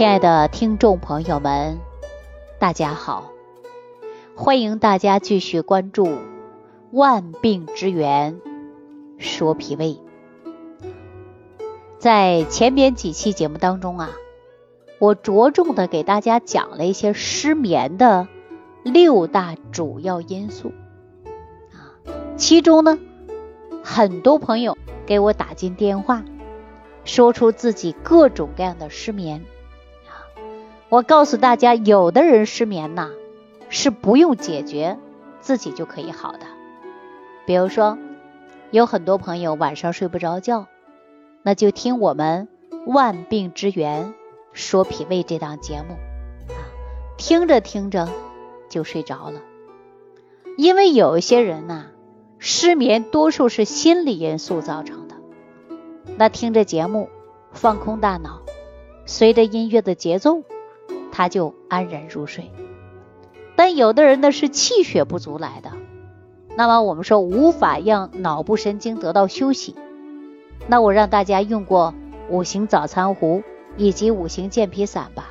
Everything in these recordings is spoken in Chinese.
亲爱的听众朋友们，大家好，欢迎大家继续关注万病之源说脾胃。在前面几期节目当中啊，我着重的给大家讲了一些失眠的六大主要因素，其中呢，很多朋友给我打进电话，说出自己各种各样的失眠。我告诉大家，有的人失眠呢，是不用解决自己就可以好的。比如说有很多朋友晚上睡不着觉，那就听我们万病之源说脾胃这档节目，听着听着就睡着了。因为有一些人呢，失眠多数是心理因素造成的，那听着节目放空大脑，随着音乐的节奏他就安然入睡。但有的人呢，是气血不足来的，那么我们说无法让脑部神经得到休息，那我让大家用过五行早餐壶以及五行健脾散吧。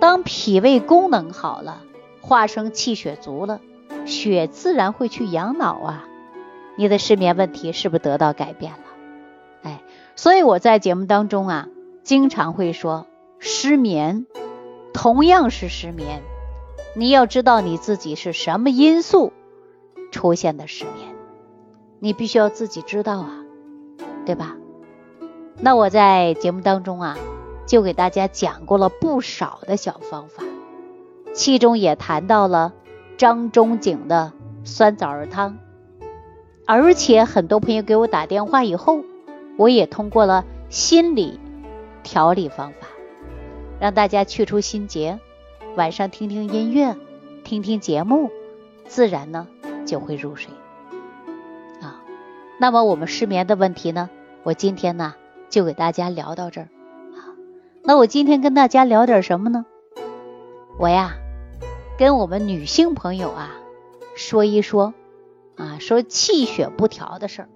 当脾胃功能好了，化生气血足了，血自然会去养脑啊，你的失眠问题是不是得到改变了？所以我在节目当中啊，经常会说失眠同样是失眠，你要知道你自己是什么因素出现的失眠，你必须要自己知道啊，对吧？那我在节目当中啊，就给大家讲过了不少的小方法，其中也谈到了张仲景的酸枣仁汤，而且很多朋友给我打电话以后，我也通过了心理调理方法，让大家去除心结，晚上听听音乐，听听节目，自然呢就会入睡啊。那么我们失眠的问题呢，我今天呢就给大家聊到这儿啊。那我今天跟大家聊点什么呢？我呀跟我们女性朋友啊说一说啊，说气血不调的事儿。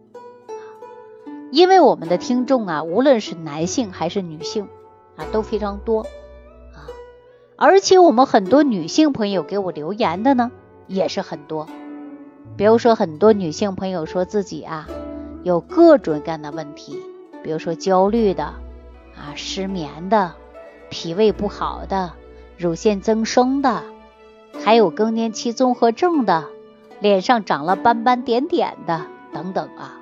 因为我们的听众啊，无论是男性还是女性啊，都非常多啊，而且我们很多女性朋友给我留言的呢，也是很多。比如说很多女性朋友说自己啊有各种各样的问题，比如说焦虑的啊，失眠的，脾胃不好的，乳腺增生的，还有更年期综合症的，脸上长了斑斑点点的等等啊，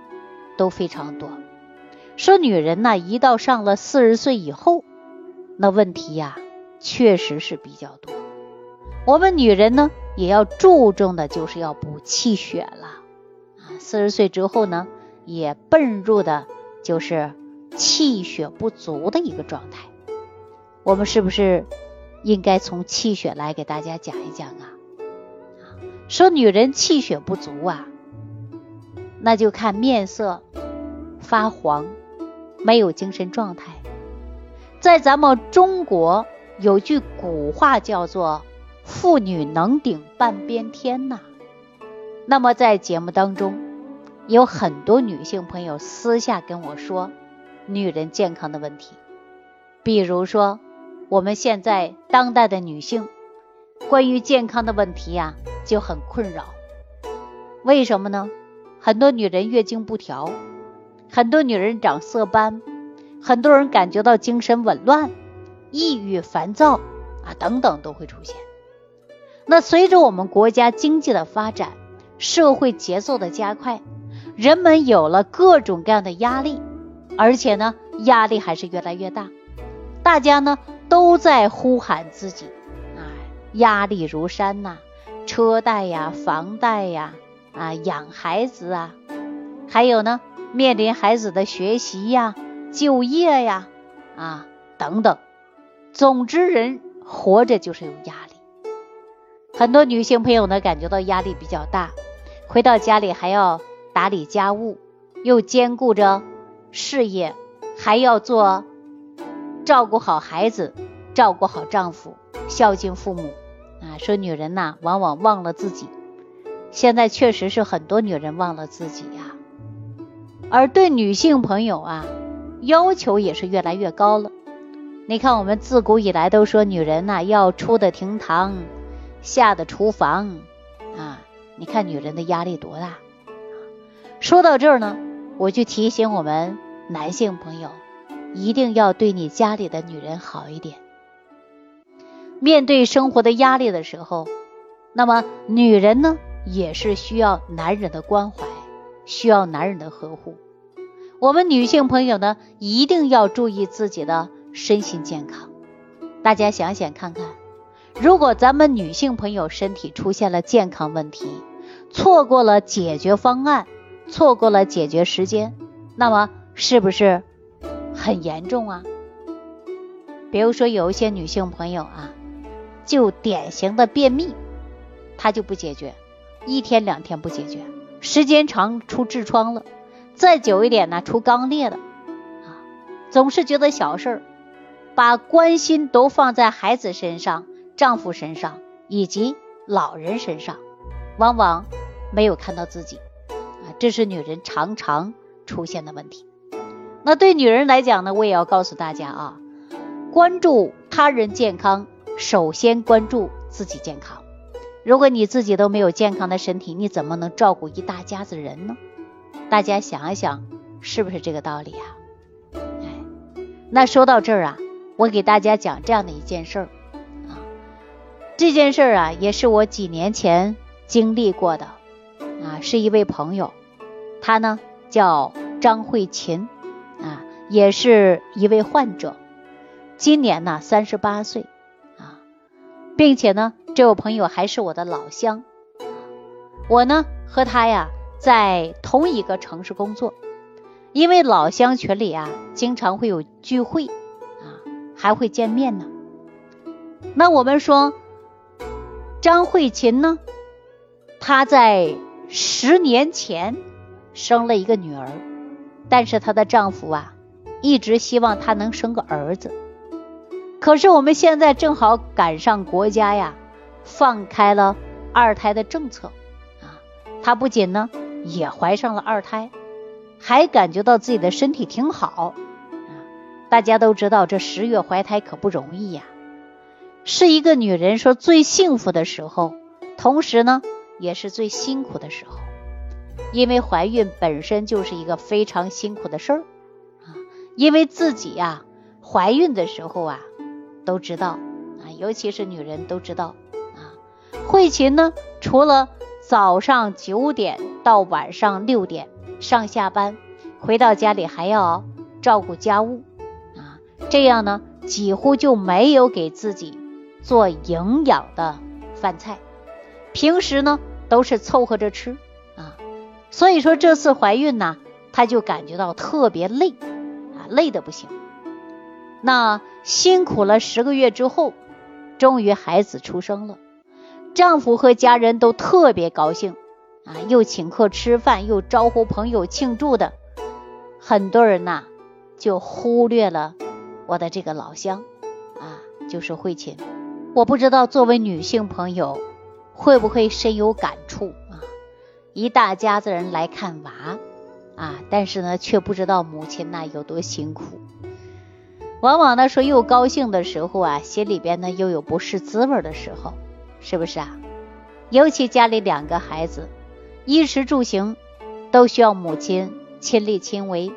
都非常多。说女人呢，一到上了40岁以后，那问题呀确实是比较多。我们女人呢也要注重的就是要补气血了。40岁之后呢，也奔入的就是气血不足的一个状态。我们是不是应该从气血来给大家讲一讲啊？说女人气血不足啊，那就看面色发黄，没有精神状态。在咱们中国有句古话叫做妇女能顶半边天呐。那么在节目当中有很多女性朋友私下跟我说女人健康的问题，比如说我们现在当代的女性关于健康的问题啊就很困扰。为什么呢？很多女人月经不调，很多女人长色斑，很多人感觉到精神紊乱，抑郁烦躁啊等等都会出现。那随着我们国家经济的发展，社会节奏的加快，人们有了各种各样的压力，而且呢压力还是越来越大，大家呢都在呼喊自己啊，压力如山呐，车贷呀，房贷呀，啊，养孩子啊，还有呢面临孩子的学习呀，就业呀，啊等等。总之人活着就是有压力。很多女性朋友呢感觉到压力比较大，回到家里还要打理家务，又兼顾着事业，还要做照顾好孩子，照顾好丈夫，孝敬父母啊。说女人呐，往往忘了自己。现在确实是很多女人忘了自己呀，而对女性朋友啊，要求也是越来越高了。你看我们自古以来都说女人呐、要出的厅堂，下的厨房啊，你看女人的压力多大。说到这儿呢，我就提醒我们男性朋友，一定要对你家里的女人好一点。面对生活的压力的时候，那么女人呢也是需要男人的关怀，需要男人的呵护。我们女性朋友呢一定要注意自己的身心健康。大家想想看看，如果咱们女性朋友身体出现了健康问题，错过了解决方案，错过了解决时间，那么是不是很严重啊？比如说有一些女性朋友啊，就典型的便秘，她就不解决，一天两天不解决，时间长出痔疮了，再久一点呢出肛裂了啊，总是觉得小事儿，把关心都放在孩子身上、丈夫身上以及老人身上，往往没有看到自己啊，这是女人常常出现的问题。那对女人来讲呢，我也要告诉大家啊，关注他人健康，首先关注自己健康。如果你自己都没有健康的身体，你怎么能照顾一大家子人呢？大家想一想，是不是这个道理啊？哎，那说到这儿啊，我给大家讲这样的一件事儿啊，这件事儿啊也是我几年前经历过的啊，是一位朋友，他呢叫张慧琴啊，也是一位患者。今年呢38岁啊，并且呢这位朋友还是我的老乡，我呢和他呀在同一个城市工作，因为老乡群里啊经常会有聚会啊，还会见面呢。那我们说张慧琴呢，她在10年前生了一个女儿，但是她的丈夫啊一直希望她能生个儿子。可是我们现在正好赶上国家呀放开了二胎的政策啊，她不仅呢也怀上了二胎，还感觉到自己的身体挺好啊。大家都知道这10月怀胎可不容易呀，是一个女人说最幸福的时候，同时呢也是最辛苦的时候，因为怀孕本身就是一个非常辛苦的事儿啊。因为自己呀怀孕的时候啊都知道啊，尤其是女人都知道啊。慧琴呢除了早上9点到晚上6点上下班，回到家里还要照顾家务啊，这样呢几乎就没有给自己做营养的饭菜，平时呢都是凑合着吃啊。所以说这次怀孕呢，她就感觉到特别累啊，累得不行。那辛苦了10个月之后，终于孩子出生了，丈夫和家人都特别高兴啊，又请客吃饭，又招呼朋友庆祝的。很多人呐就忽略了我的这个老乡啊，就是慧琴。我不知道作为女性朋友会不会深有感触啊？一大家子人来看娃啊，但是呢却不知道母亲呐有多辛苦。往往呢说又高兴的时候啊，心里边呢又有不是滋味的时候，是不是啊？尤其家里2个孩子，衣食住行都需要母亲亲力亲为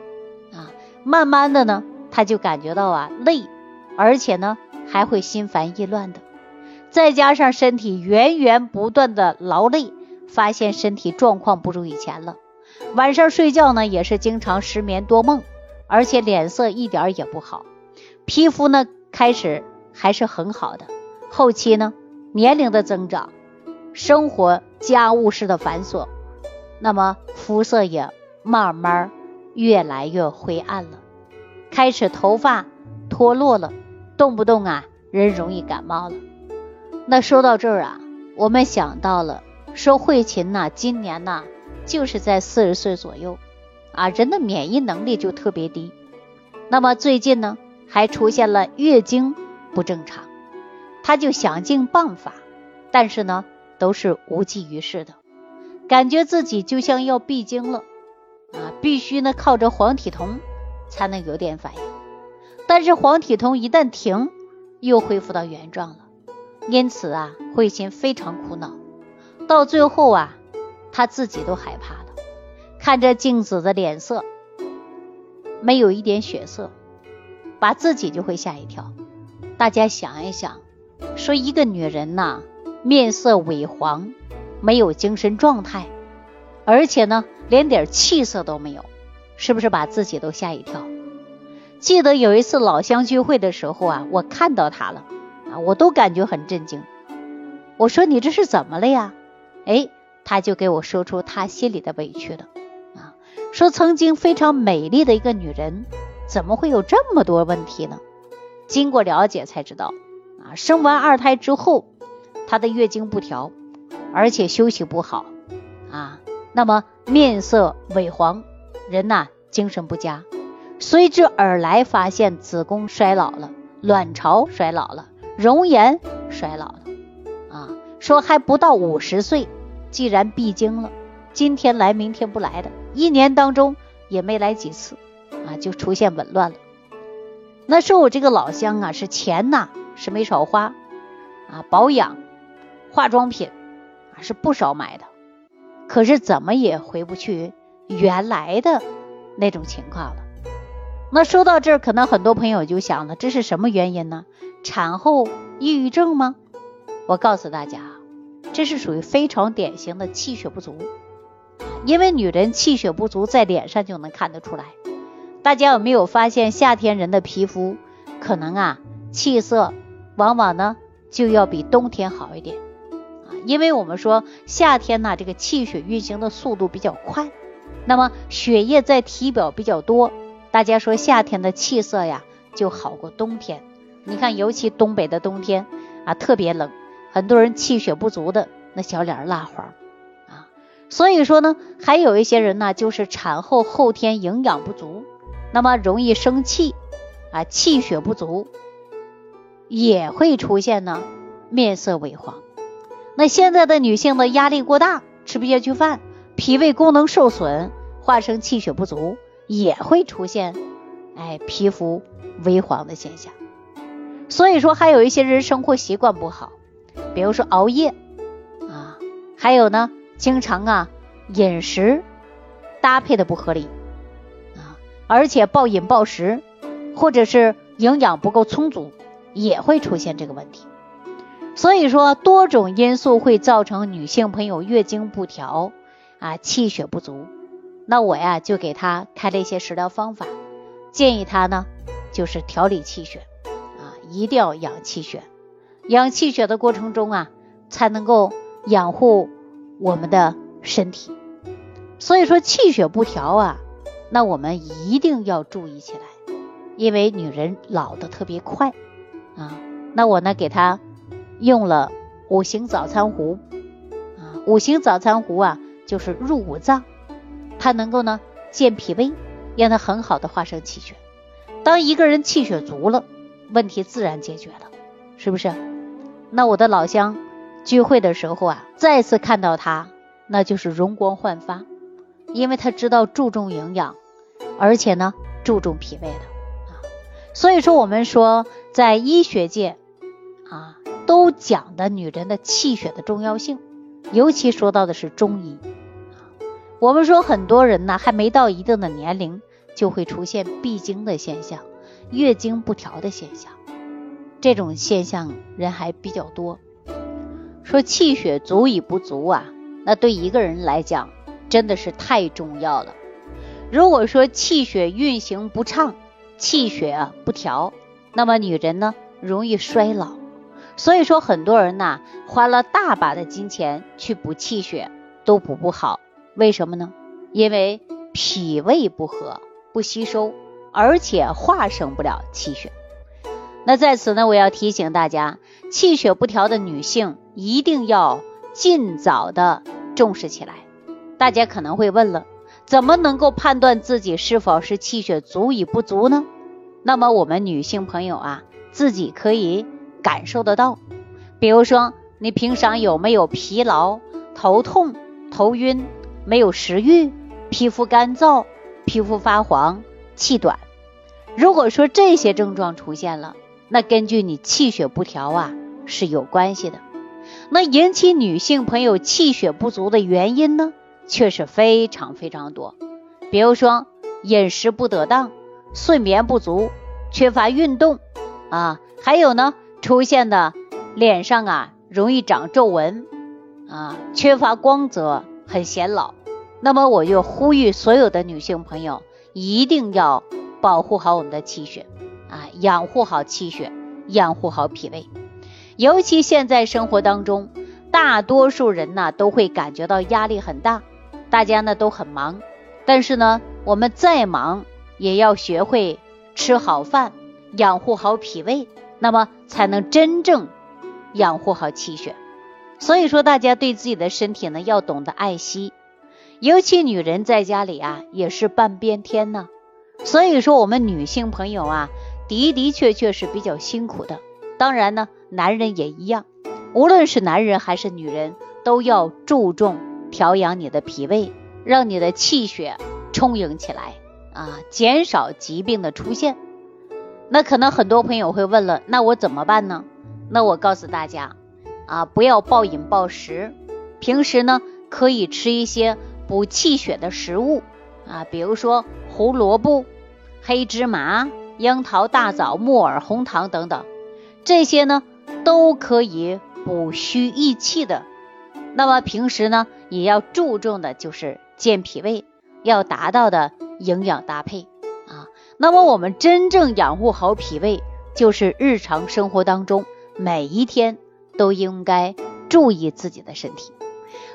啊。慢慢的呢她就感觉到啊累，而且呢还会心烦意乱的。再加上身体源源不断的劳累，发现身体状况不如以前了。晚上睡觉呢也是经常失眠多梦，而且脸色一点也不好。皮肤呢开始还是很好的，后期呢年龄的增长，生活家务事的繁琐，那么肤色也慢慢越来越灰暗了，开始头发脱落了，动不动啊人容易感冒了。那说到这儿啊，我们想到了说慧琴呐、今年呐、就是在40岁左右啊，人的免疫能力就特别低。那么最近呢还出现了月经不正常，她就想尽办法，但是呢都是无济于事的，感觉自己就像要闭经了啊，必须呢靠着黄体酮才能有点反应。但是黄体酮一旦停，又恢复到原状了。因此啊，慧心非常苦恼，到最后啊，她自己都害怕了。看着镜子的脸色，没有一点血色，把自己就会吓一跳。大家想一想，说一个女人呐，面色萎黄，没有精神状态，而且呢，连点气色都没有，是不是把自己都吓一跳？记得有一次老乡聚会的时候啊，我看到她了，我都感觉很震惊。我说你这是怎么了呀？她就给我说出她心里的委屈了。说曾经非常美丽的一个女人，怎么会有这么多问题呢？经过了解才知道，生完二胎之后，她的月经不调，而且休息不好，那么面色萎黄，人呐，精神不佳，随之而来发现子宫衰老了，卵巢衰老了，容颜衰老了，说还不到50岁，既然闭经了，今天来明天不来的。一年当中也没来几次就出现紊乱了。那时候我这个老乡是钱是没少花保养化妆品是不少买的，可是怎么也回不去原来的那种情况了。那说到这儿，可能很多朋友就想了，这是什么原因呢？产后抑郁症吗？我告诉大家，这是属于非常典型的气血不足。因为女人气血不足，在脸上就能看得出来。大家有没有发现，夏天人的皮肤可能气色往往呢就要比冬天好一点因为我们说夏天这个气血运行的速度比较快，那么血液在体表比较多，大家说夏天的气色呀就好过冬天。你看尤其东北的冬天特别冷，很多人气血不足的那小脸蜡黄。所以说呢，还有一些人呢，就是产后后天营养不足，那么容易生气气血不足也会出现呢面色萎黄。那现在的女性的压力过大，吃不下去饭，脾胃功能受损，化生气血不足，也会出现皮肤萎黄的现象。所以说还有一些人生活习惯不好，比如说熬夜还有呢经常饮食搭配的不合理而且暴饮暴食，或者是营养不够充足，也会出现这个问题。所以说多种因素会造成女性朋友月经不调气血不足。那我呀就给她开了一些食疗方法，建议她呢就是调理气血一定要养气血。养气血的过程中才能够养护我们的身体。所以说气血不调那我们一定要注意起来，因为女人老得特别快那我呢给她用了5行早餐糊5行早餐糊就是入五脏，它能够呢健脾胃，让它很好的化生气血。当一个人气血足了，问题自然解决了，是不是？那我的老乡聚会的时候再次看到她，那就是容光焕发，因为她知道注重营养，而且呢注重脾胃了所以说我们说在医学界都讲的女人的气血的重要性，尤其说到的是中医我们说很多人呢还没到一定的年龄就会出现闭经的现象，月经不调的现象，这种现象人还比较多。说气血足与不足那对一个人来讲真的是太重要了。如果说气血运行不畅，气血不调，那么女人呢容易衰老。所以说很多人呢花了大把的金钱去补气血都补不好，为什么呢？因为脾胃不和，不吸收，而且化生不了气血。那在此呢，我要提醒大家，气血不调的女性一定要尽早的重视起来。大家可能会问了，怎么能够判断自己是否是气血足与不足呢？那么我们女性朋友自己可以感受得到。比如说你平常有没有疲劳、头痛、头晕，没有食欲，皮肤干燥，皮肤发黄，气短。如果说这些症状出现了，那根据你气血不调啊是有关系的。那引起女性朋友气血不足的原因呢，却是非常非常多。比如说饮食不得当、睡眠不足、缺乏运动啊，还有呢出现的脸上啊容易长皱纹啊，缺乏光泽，很显老。那么我就呼吁所有的女性朋友一定要保护好我们的气血啊，养护好气血，养护好脾胃。尤其现在生活当中，大多数人呢都会感觉到压力很大，大家呢都很忙，但是呢我们再忙也要学会吃好饭，养护好脾胃，那么才能真正养护好气血。所以说大家对自己的身体呢要懂得爱惜，尤其女人在家里啊也是半边天呢。所以说我们女性朋友啊的确是比较辛苦的。当然呢男人也一样，无论是男人还是女人都要注重调养你的脾胃，让你的气血充盈起来啊，减少疾病的出现。那可能很多朋友会问了，那我怎么办呢？那我告诉大家啊，不要暴饮暴食，平时呢可以吃一些补气血的食物啊，比如说胡萝卜、黑芝麻、樱桃、大枣、木耳、红糖等等，这些呢都可以补虚益气的。那么平时呢也要注重的就是健脾胃，要达到的营养搭配啊。那么我们真正养护好脾胃，就是日常生活当中每一天都应该注意自己的身体。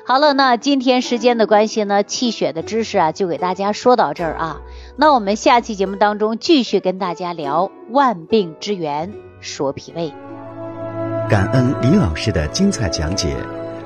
好了，那今天时间的关系呢，气血的知识啊就给大家说到这儿啊。那我们下期节目当中继续跟大家聊万病之源，说脾胃。感恩李老师的精彩讲解。